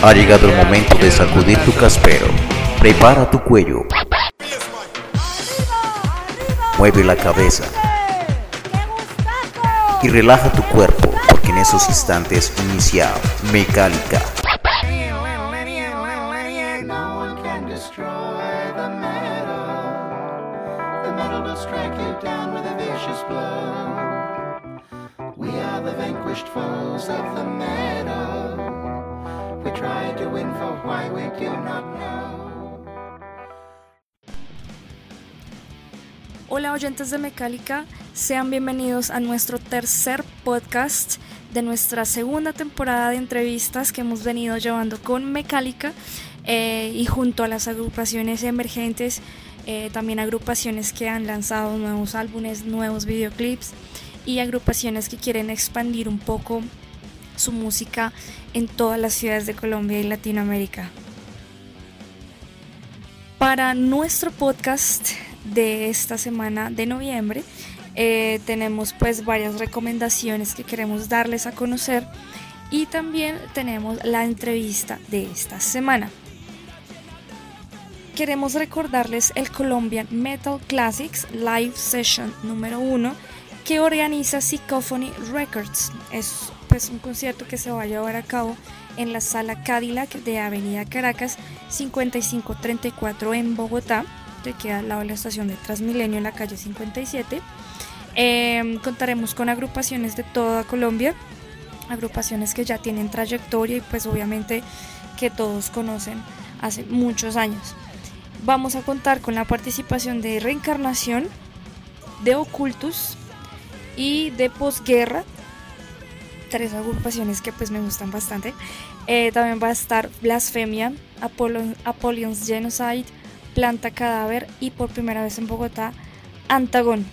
Ha llegado el momento de sacudir tu caspero. Prepara tu cuello. Mueve la cabeza. Y relaja tu cuerpo, porque en esos instantes inicia Mecalica. Hola oyentes de Mecalica, sean bienvenidos a nuestro tercer podcast de nuestra segunda temporada de entrevistas que hemos venido llevando con Mecalica y junto a las agrupaciones emergentes, también agrupaciones que han lanzado nuevos álbumes, nuevos videoclips y agrupaciones que quieren expandir un poco su música en todas las ciudades de Colombia y Latinoamérica. Para nuestro podcast de esta semana de noviembre tenemos pues varias recomendaciones que queremos darles a conocer y también tenemos la entrevista de esta semana. Queremos recordarles el Colombian Metal Classics Live Session número 1 que organiza Psychophony Records. Es pues un concierto que se va a llevar a cabo en la Sala Cadillac de Avenida Caracas 5534 en Bogotá, que queda al lado de la estación de Transmilenio en la calle 57. Contaremos con agrupaciones de toda Colombia, agrupaciones que ya tienen trayectoria y pues obviamente que todos conocen hace muchos años. Vamos a contar con la participación de Reencarnación, de Ocultus y de Postguerra, tres agrupaciones que pues me gustan bastante. También va a estar Blasfemia, Apolion's Genocide, Planta Cadáver y por primera vez en Bogotá, Antagón.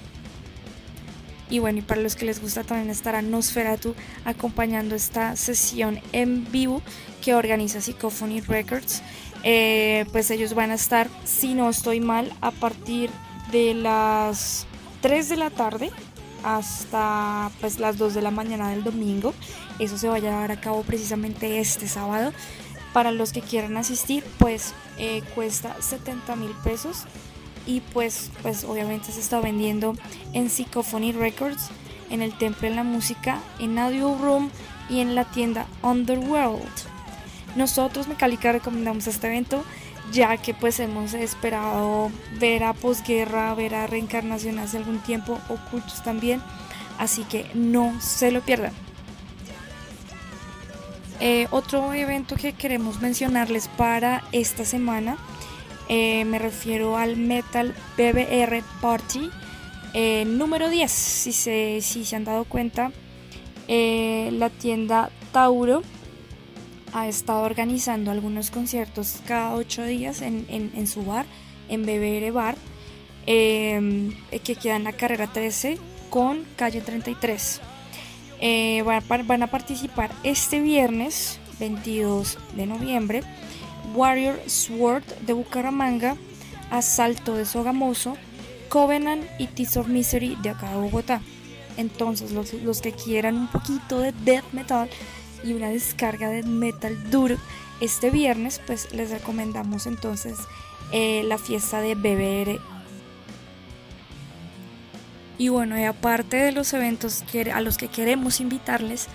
Y bueno, y para los que les gusta también estará Nosferatu acompañando esta sesión en vivo que organiza Psychophony Records. Pues ellos van a estar, si no estoy mal, a partir de las 3 de la tarde hasta pues las 2 de la mañana del domingo. Eso se va a llevar a cabo precisamente este sábado. Para los que quieran asistir, pues cuesta 70.000 pesos y pues obviamente se está vendiendo en Psychophony Records, en el Templo de la Música, en Audio Room y en la tienda Underworld. Nosotros Mecalica recomendamos este evento, ya que pues hemos esperado ver a Postguerra, ver a Reencarnación hace algún tiempo, Ocultus también, así que no se lo pierdan. Otro evento que queremos mencionarles para esta semana, me refiero al Metal BBR Party número 10, si se han dado cuenta, la tienda Tauro ha estado organizando algunos conciertos cada 8 días en su bar, en BBR Bar, que queda en la carrera 13 con calle 33. Van a participar este viernes 22 de noviembre Warrior Sword de Bucaramanga, Asalto de Sogamoso, Covenant y Tears of Misery de acá de Bogotá. Entonces los que quieran un poquito de death metal y una descarga de metal duro este viernes, pues les recomendamos entonces la fiesta de BBR. Y bueno, y aparte de los eventos a los que queremos invitarles,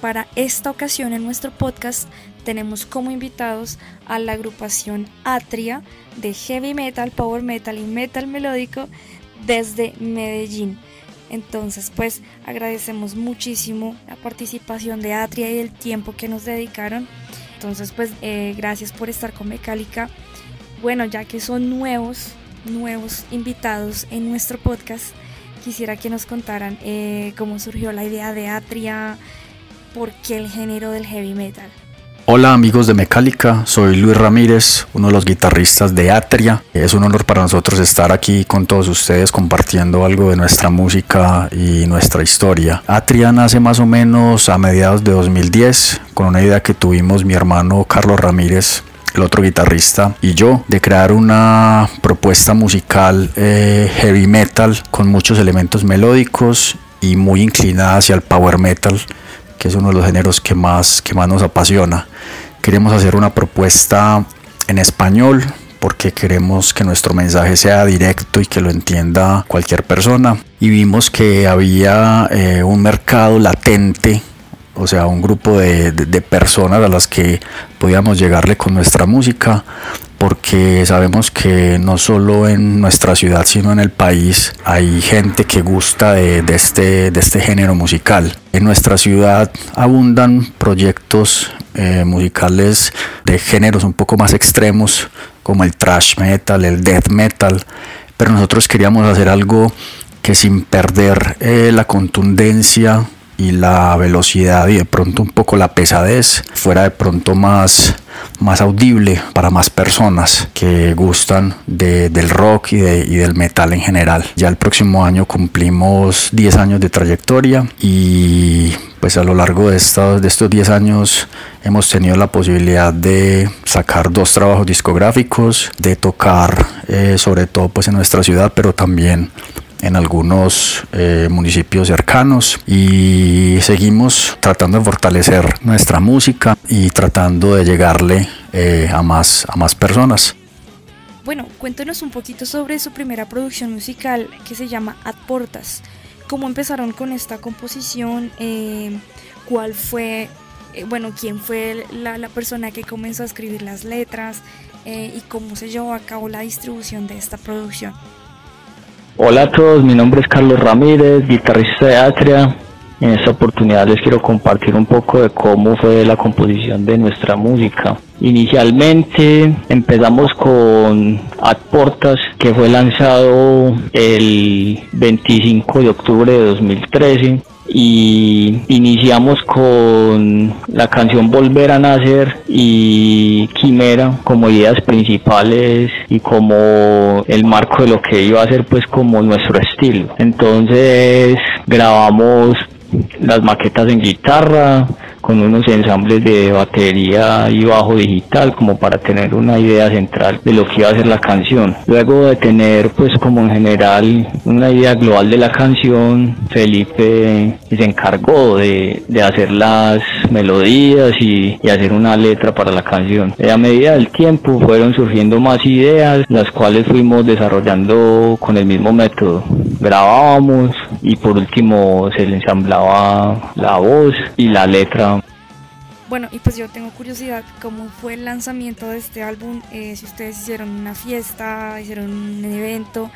para esta ocasión en nuestro podcast tenemos como invitados a la agrupación Atria de Heavy Metal, Power Metal y Metal Melódico desde Medellín. Entonces pues agradecemos muchísimo la participación de Atria y el tiempo que nos dedicaron. Entonces pues gracias por estar con Mecalica. Bueno, ya que son nuevos invitados en nuestro podcast, quisiera que nos contaran cómo surgió la idea de Atria, por qué el género del heavy metal. Hola amigos de Mecalica, soy Luis Ramírez, uno de los guitarristas de Atria. Es un honor para nosotros estar aquí con todos ustedes compartiendo algo de nuestra música y nuestra historia. Atria nace más o menos a mediados de 2010 con una idea que tuvimos mi hermano Carlos Ramírez, el otro guitarrista, y yo, de crear una propuesta musical heavy metal con muchos elementos melódicos y muy inclinada hacia el power metal, que es uno de los géneros que más nos apasiona. Queremos hacer una propuesta en español porque queremos que nuestro mensaje sea directo y que lo entienda cualquier persona. Y vimos que había un mercado latente, o sea, un grupo de personas a las que podíamos llegarle con nuestra música, porque sabemos que no solo en nuestra ciudad, sino en el país hay gente que gusta de este género musical. En nuestra ciudad abundan proyectos musicales de géneros un poco más extremos, como el thrash metal, el death metal, pero nosotros queríamos hacer algo que sin perder la contundencia y la velocidad y de pronto un poco la pesadez, fuera de pronto más audible para más personas que gustan del rock y del metal en general. Ya el próximo año cumplimos 10 años de trayectoria y pues a lo largo de estos 10 años hemos tenido la posibilidad de sacar 2 trabajos discográficos, de tocar sobre todo pues en nuestra ciudad, pero también en algunos municipios cercanos, y seguimos tratando de fortalecer nuestra música y tratando de llegarle a más personas. Bueno, cuéntenos un poquito sobre su primera producción musical que se llama Ad Portas. ¿Cómo empezaron con esta composición? ¿Cuál fue, quién fue la persona que comenzó a escribir las letras? ¿Y cómo se llevó a cabo la distribución de esta producción? Hola a todos, mi nombre es Carlos Ramírez, guitarrista de Atria. En esta oportunidad les quiero compartir un poco de cómo fue la composición de nuestra música. Inicialmente empezamos con Ad Portas, que fue lanzado el 25 de octubre de 2013. Y iniciamos con la canción Volver a Nacer y Quimera como ideas principales y como el marco de lo que iba a ser pues como nuestro estilo. Entonces grabamos las maquetas en guitarra con unos ensambles de batería y bajo digital como para tener una idea central de lo que iba a ser la canción. Luego de tener pues como en general una idea global de la canción, Felipe se encargó de hacer las melodías y hacer una letra para la canción. A medida del tiempo fueron surgiendo más ideas, las cuales fuimos desarrollando con el mismo método. Grabábamos y por último se le ensamblaba la voz y la letra. Bueno, y pues yo tengo curiosidad, ¿cómo fue el lanzamiento de este álbum? Si ustedes hicieron una fiesta, hicieron un evento,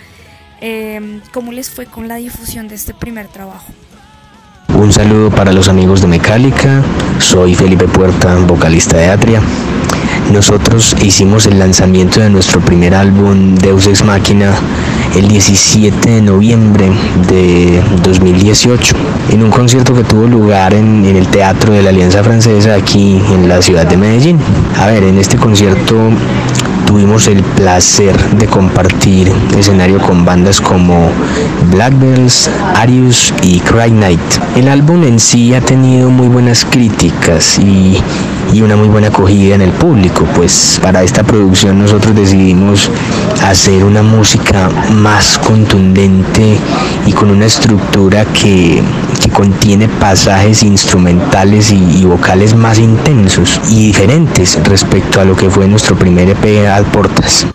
¿cómo les fue con la difusión de este primer trabajo? Un saludo para los amigos de Mecalica, soy Felipe Puerta, vocalista de Atria. Nosotros hicimos el lanzamiento de nuestro primer álbum, Deus Ex Machina, el 17 de noviembre de 2018, en un concierto que tuvo lugar en el Teatro de la Alianza Francesa, aquí en la ciudad de Medellín. En este concierto tuvimos el placer de compartir escenario con bandas como Black Bells, Arius y Cry Night. El álbum en sí ha tenido muy buenas críticas y una muy buena acogida en el público, pues para esta producción nosotros decidimos hacer una música más contundente y con una estructura que contiene pasajes instrumentales y vocales más intensos y diferentes respecto a lo que fue nuestro primer EP Ad Portas.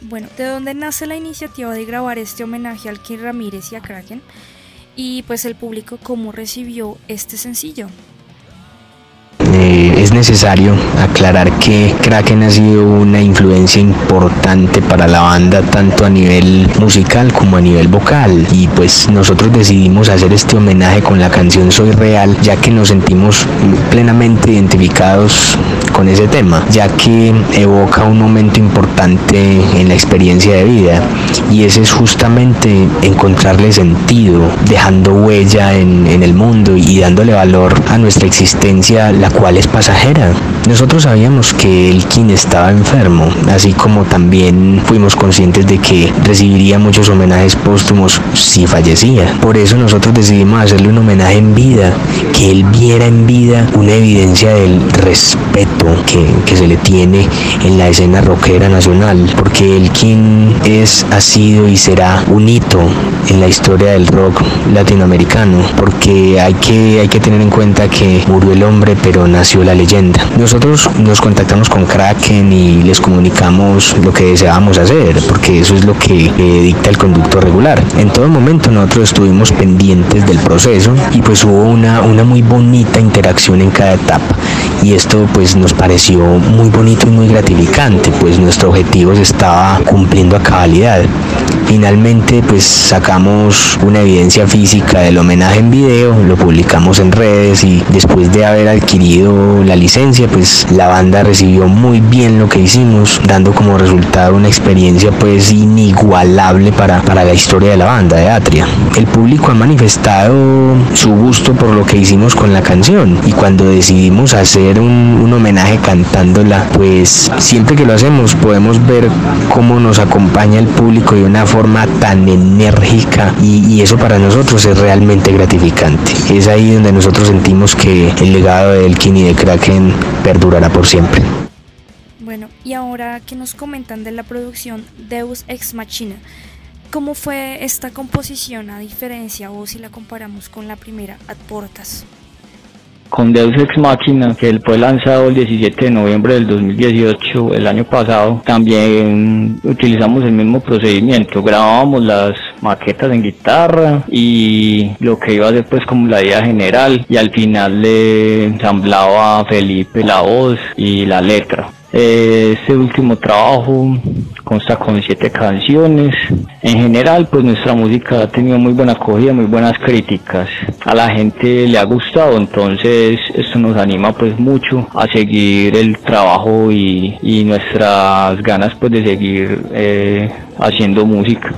Bueno, ¿de dónde nace la iniciativa de grabar este homenaje al Kid Ramírez y a Kraken? Y pues el público, ¿cómo recibió este sencillo? Es necesario aclarar que Kraken ha sido una influencia importante para la banda, tanto a nivel musical como a nivel vocal, y pues nosotros decidimos hacer este homenaje con la canción Soy Real, ya que nos sentimos plenamente identificados con ese tema, ya que evoca un momento importante en la experiencia de vida, y ese es justamente encontrarle sentido, dejando huella en el mundo y dándole valor a nuestra existencia, la cual es pasajera ligera. Nosotros sabíamos que el King estaba enfermo, así como también fuimos conscientes de que recibiría muchos homenajes póstumos si fallecía. Por eso nosotros decidimos hacerle un homenaje en vida, que él viera en vida una evidencia del respeto que se le tiene en la escena rockera nacional, porque el King es, ha sido y será un hito en la historia del rock latinoamericano, porque hay que tener en cuenta que murió el hombre pero nació la leyenda. Nosotros nos contactamos con Kraken y les comunicamos lo que deseábamos hacer, porque eso es lo que dicta el conducto regular. En todo momento nosotros estuvimos pendientes del proceso y pues hubo una muy bonita interacción en cada etapa, y esto pues nos pareció muy bonito y muy gratificante, pues nuestro objetivo se estaba cumpliendo a cabalidad. Finalmente pues sacamos una evidencia física del homenaje en video, lo publicamos en redes y después de haber adquirido la licencia pues la banda recibió muy bien lo que hicimos, dando como resultado una experiencia pues inigualable para la historia de la banda de Atria. El público ha manifestado su gusto por lo que hicimos con la canción, y cuando decidimos hacer un homenaje cantándola, pues siempre que lo hacemos podemos ver cómo nos acompaña el público de una forma tan enérgica, y eso para nosotros es realmente gratificante. Es ahí donde nosotros sentimos que el legado de Elkin y de Kraken perdurará por siempre. Bueno, y ahora que nos comentan de la producción Deus Ex Machina, ¿cómo fue esta composición a diferencia o si la comparamos con la primera Ad Portas? Con Deus Ex Machina, que fue lanzado el 17 de noviembre del 2018, el año pasado, también utilizamos el mismo procedimiento. Grabábamos las maquetas en guitarra y lo que iba a hacer pues como la idea general, y al final le ensamblaba a Felipe la voz y la letra. Este último trabajo consta con 7 canciones. En general pues nuestra música ha tenido muy buena acogida, muy buenas críticas, a la gente le ha gustado, entonces esto nos anima pues mucho a seguir el trabajo y nuestras ganas pues de seguir haciendo música.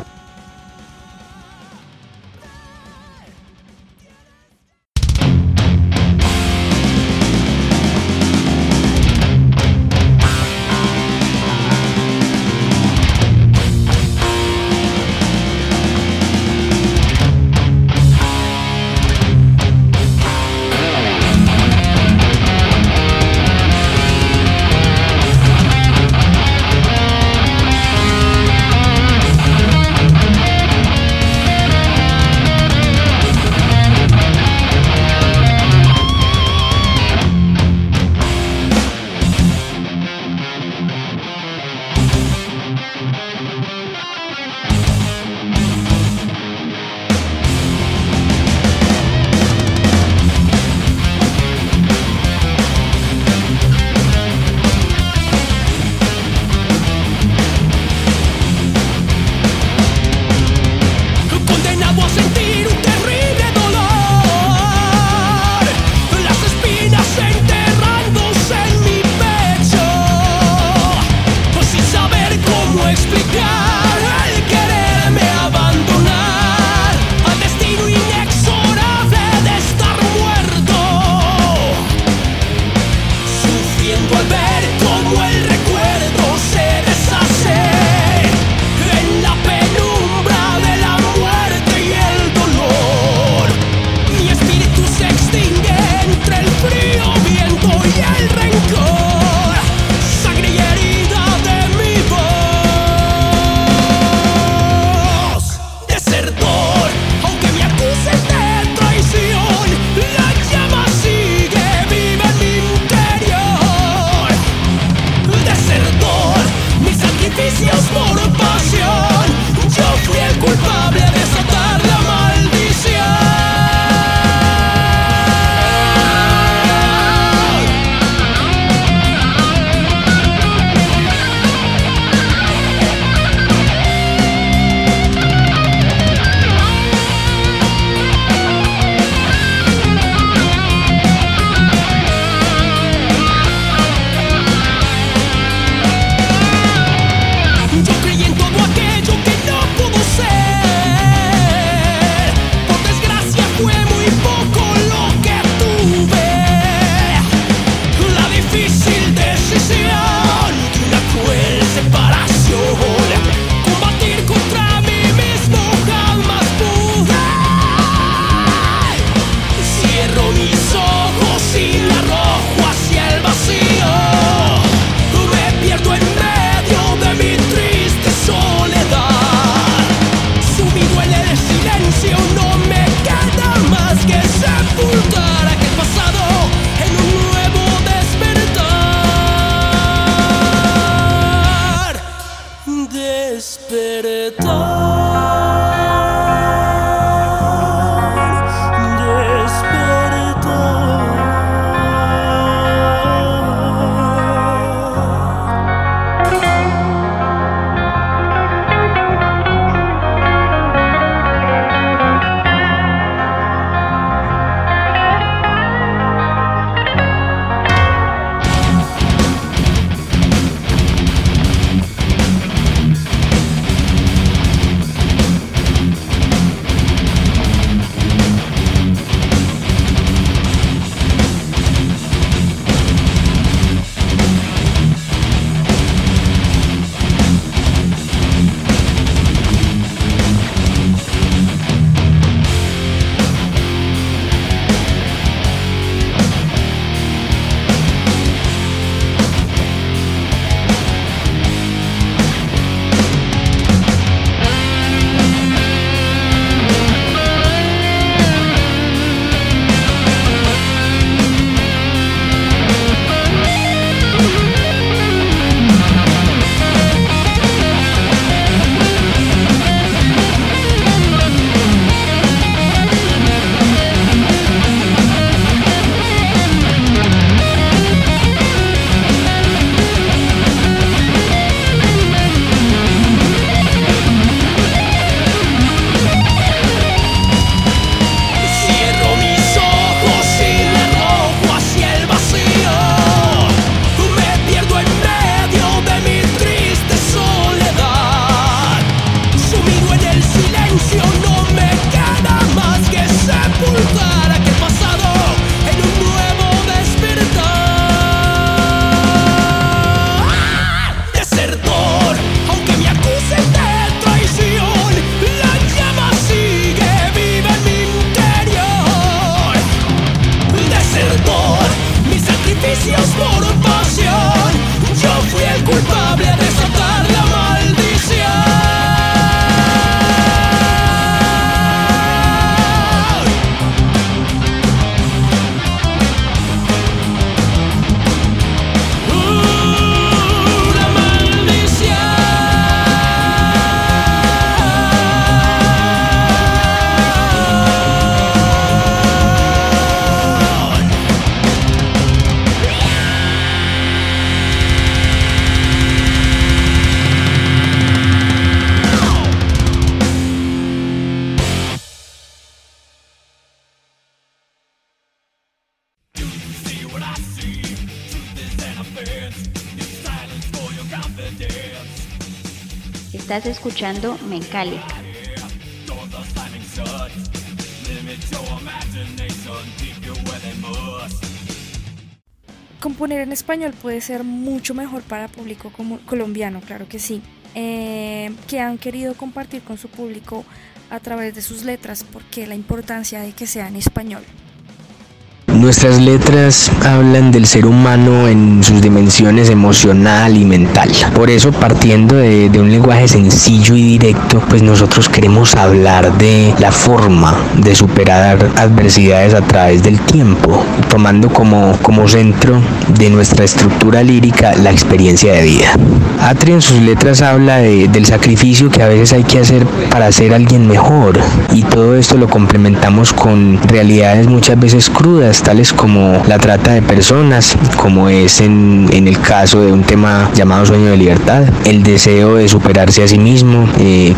Estás escuchando Mecalica. Componer en español puede ser mucho mejor para público colombiano, claro que sí, que han querido compartir con su público a través de sus letras, porque la importancia de que sea en español. Nuestras letras hablan del ser humano en sus dimensiones emocional y mental. Por eso, partiendo de un lenguaje sencillo y directo, pues nosotros queremos hablar de la forma de superar adversidades a través del tiempo, tomando como centro de nuestra estructura lírica la experiencia de vida. Atria en sus letras habla del sacrificio que a veces hay que hacer para ser alguien mejor, y todo esto lo complementamos con realidades muchas veces crudas, tales como la trata de personas, como es en el caso de un tema llamado Sueño de Libertad, el deseo de superarse a sí mismo,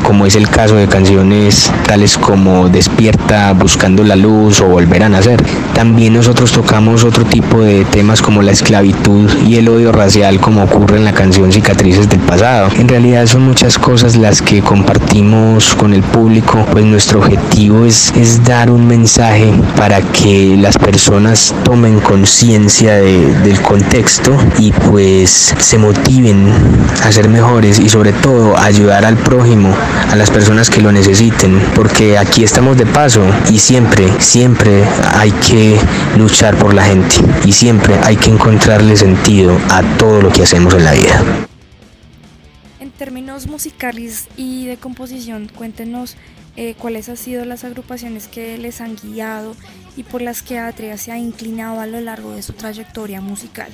como es el caso de canciones tales como Despierta, Buscando la Luz o Volver a Nacer. También nosotros tocamos otro tipo de temas como la esclavitud y el odio racial, como ocurre en la canción Cicatrices del Pasado. En realidad son muchas cosas las que compartimos con el público, pues nuestro objetivo es dar un mensaje para que las personas tomen conciencia del contexto y pues se motiven a ser mejores, y sobre todo a ayudar al prójimo, a las personas que lo necesiten, porque aquí estamos de paso y siempre hay que luchar por la gente, y siempre hay que encontrarle sentido a todo lo que hacemos en la vida. En términos musicales y de composición, cuéntenos cuáles han sido las agrupaciones que les han guiado y por las que Atria se ha inclinado a lo largo de su trayectoria musical.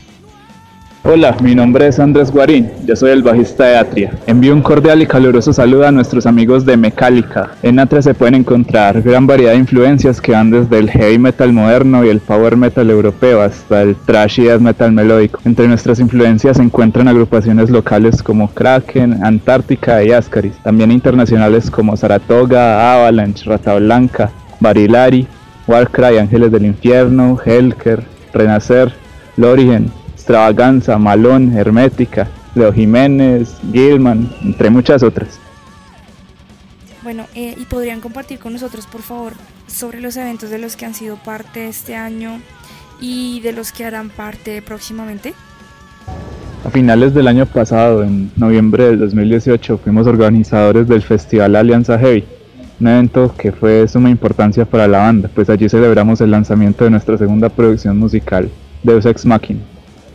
Hola, mi nombre es Andrés Guarín, yo soy el bajista de Atria. Envío un cordial y caluroso saludo a nuestros amigos de Mecalica. En Atria se pueden encontrar gran variedad de influencias que van desde el heavy metal moderno y el power metal europeo hasta el thrash y death metal melódico. Entre nuestras influencias se encuentran agrupaciones locales como Kraken, Antártica y Ascaris, también internacionales como Saratoga, Avalanche, Rata Blanca, Barilari, Warcry, Ángeles del Infierno, Helker, Renacer, Lorigen, Extravaganza, Malón, Hermética, Leo Jiménez, Gillman, entre muchas otras. Bueno, y podrían compartir con nosotros, por favor, sobre los eventos de los que han sido parte este año y de los que harán parte próximamente. A finales del año pasado, en noviembre del 2018, fuimos organizadores del Festival Alianza Heavy, un evento que fue de suma importancia para la banda, pues allí celebramos el lanzamiento de nuestra segunda producción musical, Deus Ex Machina,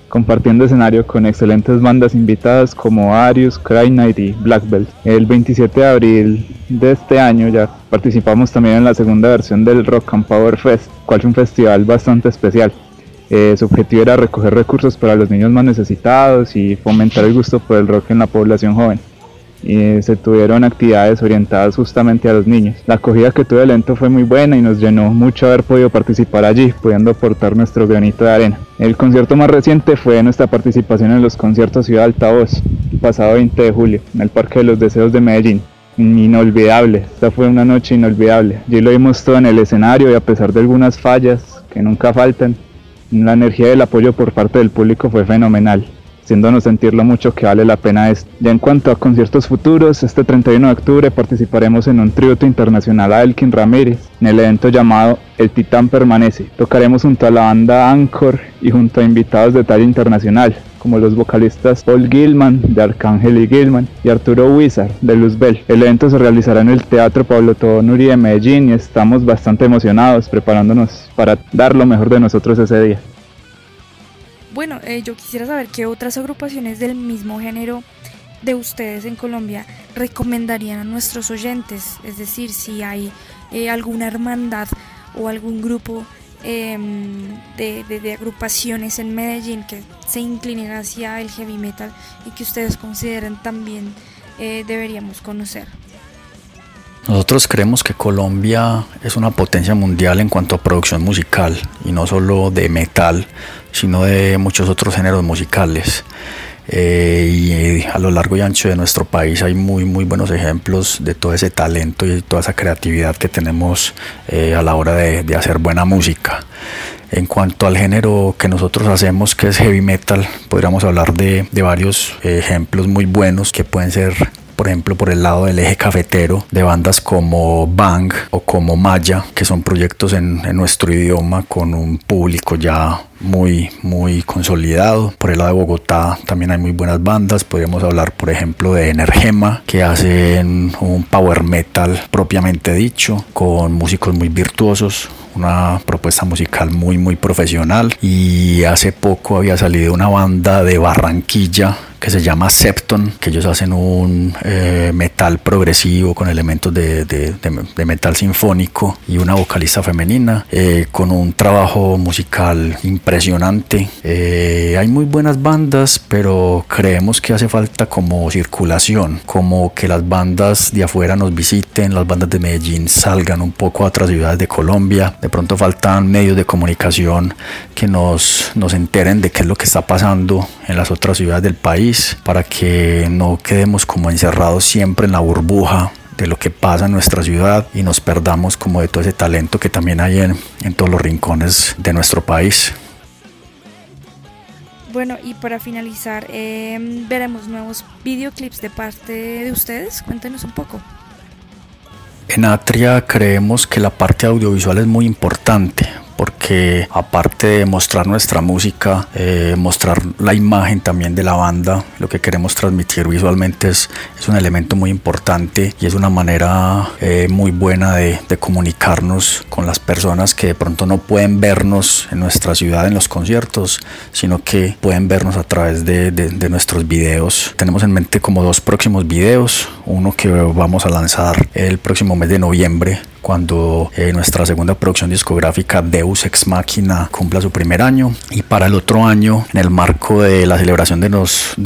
compartiendo escenario con excelentes bandas invitadas como Arius, Cry Night y Black Bells. El 27 de abril de este año ya participamos también en la segunda versión del Rock and Power Fest, cual fue un festival bastante especial. Su objetivo era recoger recursos para los niños más necesitados y fomentar el gusto por el rock en la población joven. Se tuvieron actividades orientadas justamente a los niños. La acogida que tuvo el evento fue muy buena y nos llenó mucho haber podido participar allí, pudiendo aportar nuestro granito de arena. El concierto más reciente fue nuestra participación en los conciertos Ciudad Altavoz, el pasado 20 de julio, en el Parque de los Deseos de Medellín. Inolvidable, esta fue una noche inolvidable. Allí lo vimos todo en el escenario y a pesar de algunas fallas que nunca faltan, la energía y el apoyo por parte del público fue fenomenal, haciéndonos sentir lo mucho que vale la pena esto. Ya en cuanto a conciertos futuros, este 31 de octubre participaremos en un tributo internacional a Elkin Ramírez, en el evento llamado El Titán Permanece. Tocaremos junto a la banda Anchor y junto a invitados de talla internacional, como los vocalistas Paul Gillman, de Arcángel y Gillman, y Arturo Huizar, de Luzbel. El evento se realizará en el Teatro Pablo Tobonuri de Medellín y estamos bastante emocionados, preparándonos para dar lo mejor de nosotros ese día. Bueno, yo quisiera saber qué otras agrupaciones del mismo género de ustedes en Colombia recomendarían a nuestros oyentes, es decir, si hay alguna hermandad o algún grupo de agrupaciones en Medellín que se inclinen hacia el heavy metal y que ustedes consideren también deberíamos conocer. Nosotros creemos que Colombia es una potencia mundial en cuanto a producción musical, y no solo de metal, sino de muchos otros géneros musicales. Y a lo largo y ancho de nuestro país hay muy buenos ejemplos de todo ese talento y toda esa creatividad que tenemos a la hora de hacer buena música. En cuanto al género que nosotros hacemos, que es heavy metal, podríamos hablar de varios ejemplos muy buenos que pueden ser, por ejemplo, por el lado del eje cafetero, de bandas como Bang o como Maya, que son proyectos en nuestro idioma con un público ya muy consolidado. Por el lado de Bogotá también hay muy buenas bandas. Podríamos hablar, por ejemplo, de Energema, que hacen un power metal propiamente dicho, con músicos muy virtuosos, una propuesta musical muy profesional. Y hace poco había salido una banda de Barranquilla que se llama Septon, que ellos hacen un metal progresivo con elementos de metal sinfónico y una vocalista femenina con un trabajo musical impresionante. Hay muy buenas bandas, pero creemos que hace falta como circulación, como que las bandas de afuera nos visiten, las bandas de Medellín salgan un poco a otras ciudades de Colombia. De pronto faltan medios de comunicación que nos enteren de qué es lo que está pasando en las otras ciudades del país, para que no quedemos como encerrados siempre en la burbuja de lo que pasa en nuestra ciudad y nos perdamos como de todo ese talento que también hay en todos los rincones de nuestro país. Bueno, y para finalizar, veremos nuevos videoclips de parte de ustedes. Cuéntenos un poco. En Atria creemos que la parte audiovisual es muy importante, porque aparte de mostrar nuestra música, mostrar la imagen también de la banda, lo que queremos transmitir visualmente es un elemento muy importante y es una manera muy buena de comunicarnos con las personas que de pronto no pueden vernos en nuestra ciudad en los conciertos, sino que pueden vernos a través de nuestros videos. Tenemos en mente como dos próximos videos, uno que vamos a lanzar el próximo mes de noviembre, cuando nuestra segunda producción discográfica Deus Ex Machina cumpla su primer año, y para el otro año, en el marco de la celebración de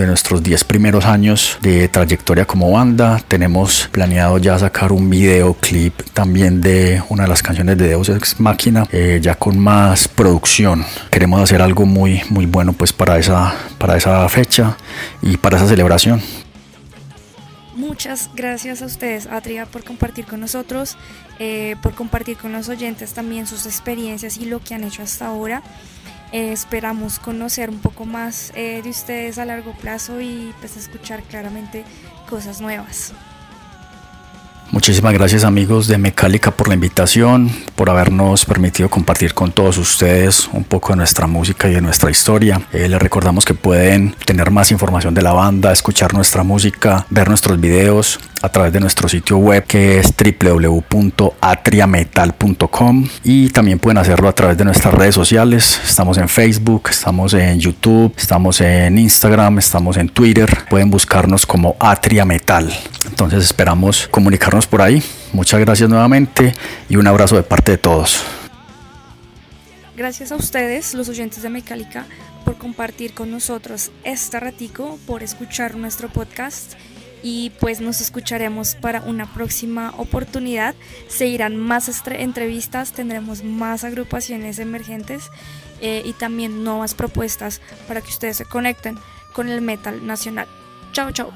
nuestros 10 primeros años de trayectoria como banda, tenemos planeado ya sacar un videoclip también de una de las canciones de Deus Ex Machina, ya con más producción. Queremos hacer algo muy bueno pues para esa fecha y para esa celebración. Muchas gracias a ustedes, Atria, por compartir con nosotros, por compartir con los oyentes también sus experiencias y lo que han hecho hasta ahora. Esperamos conocer un poco más de ustedes a largo plazo y pues escuchar claramente cosas nuevas. Muchísimas gracias, amigos de Mecalica, por la invitación, por habernos permitido compartir con todos ustedes un poco de nuestra música y de nuestra historia. Les recordamos que pueden tener más información de la banda, escuchar nuestra música, ver nuestros videos a través de nuestro sitio web, que es www.atriametal.com, y también pueden hacerlo a través de nuestras redes sociales. Estamos en Facebook, estamos en YouTube, estamos en Instagram, estamos en Twitter. Pueden buscarnos como Atria Metal. Entonces esperamos comunicarnos por ahí. Muchas gracias nuevamente y un abrazo de parte de todos. Gracias a ustedes, los oyentes de Mecalica, por compartir con nosotros este ratico, por escuchar nuestro podcast, y pues nos escucharemos para una próxima oportunidad. Seguirán más entrevistas, tendremos más agrupaciones emergentes y también nuevas propuestas para que ustedes se conecten con el metal nacional. Chao, chao.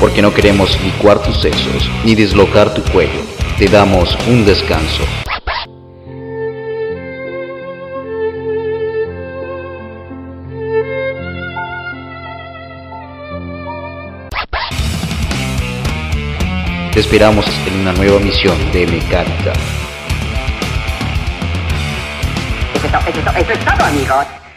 porque no queremos licuar tus sesos ni dislocar tu cuello. Te damos un descanso. Te esperamos en una nueva misión de Mecalica. Eso es todo, amigos.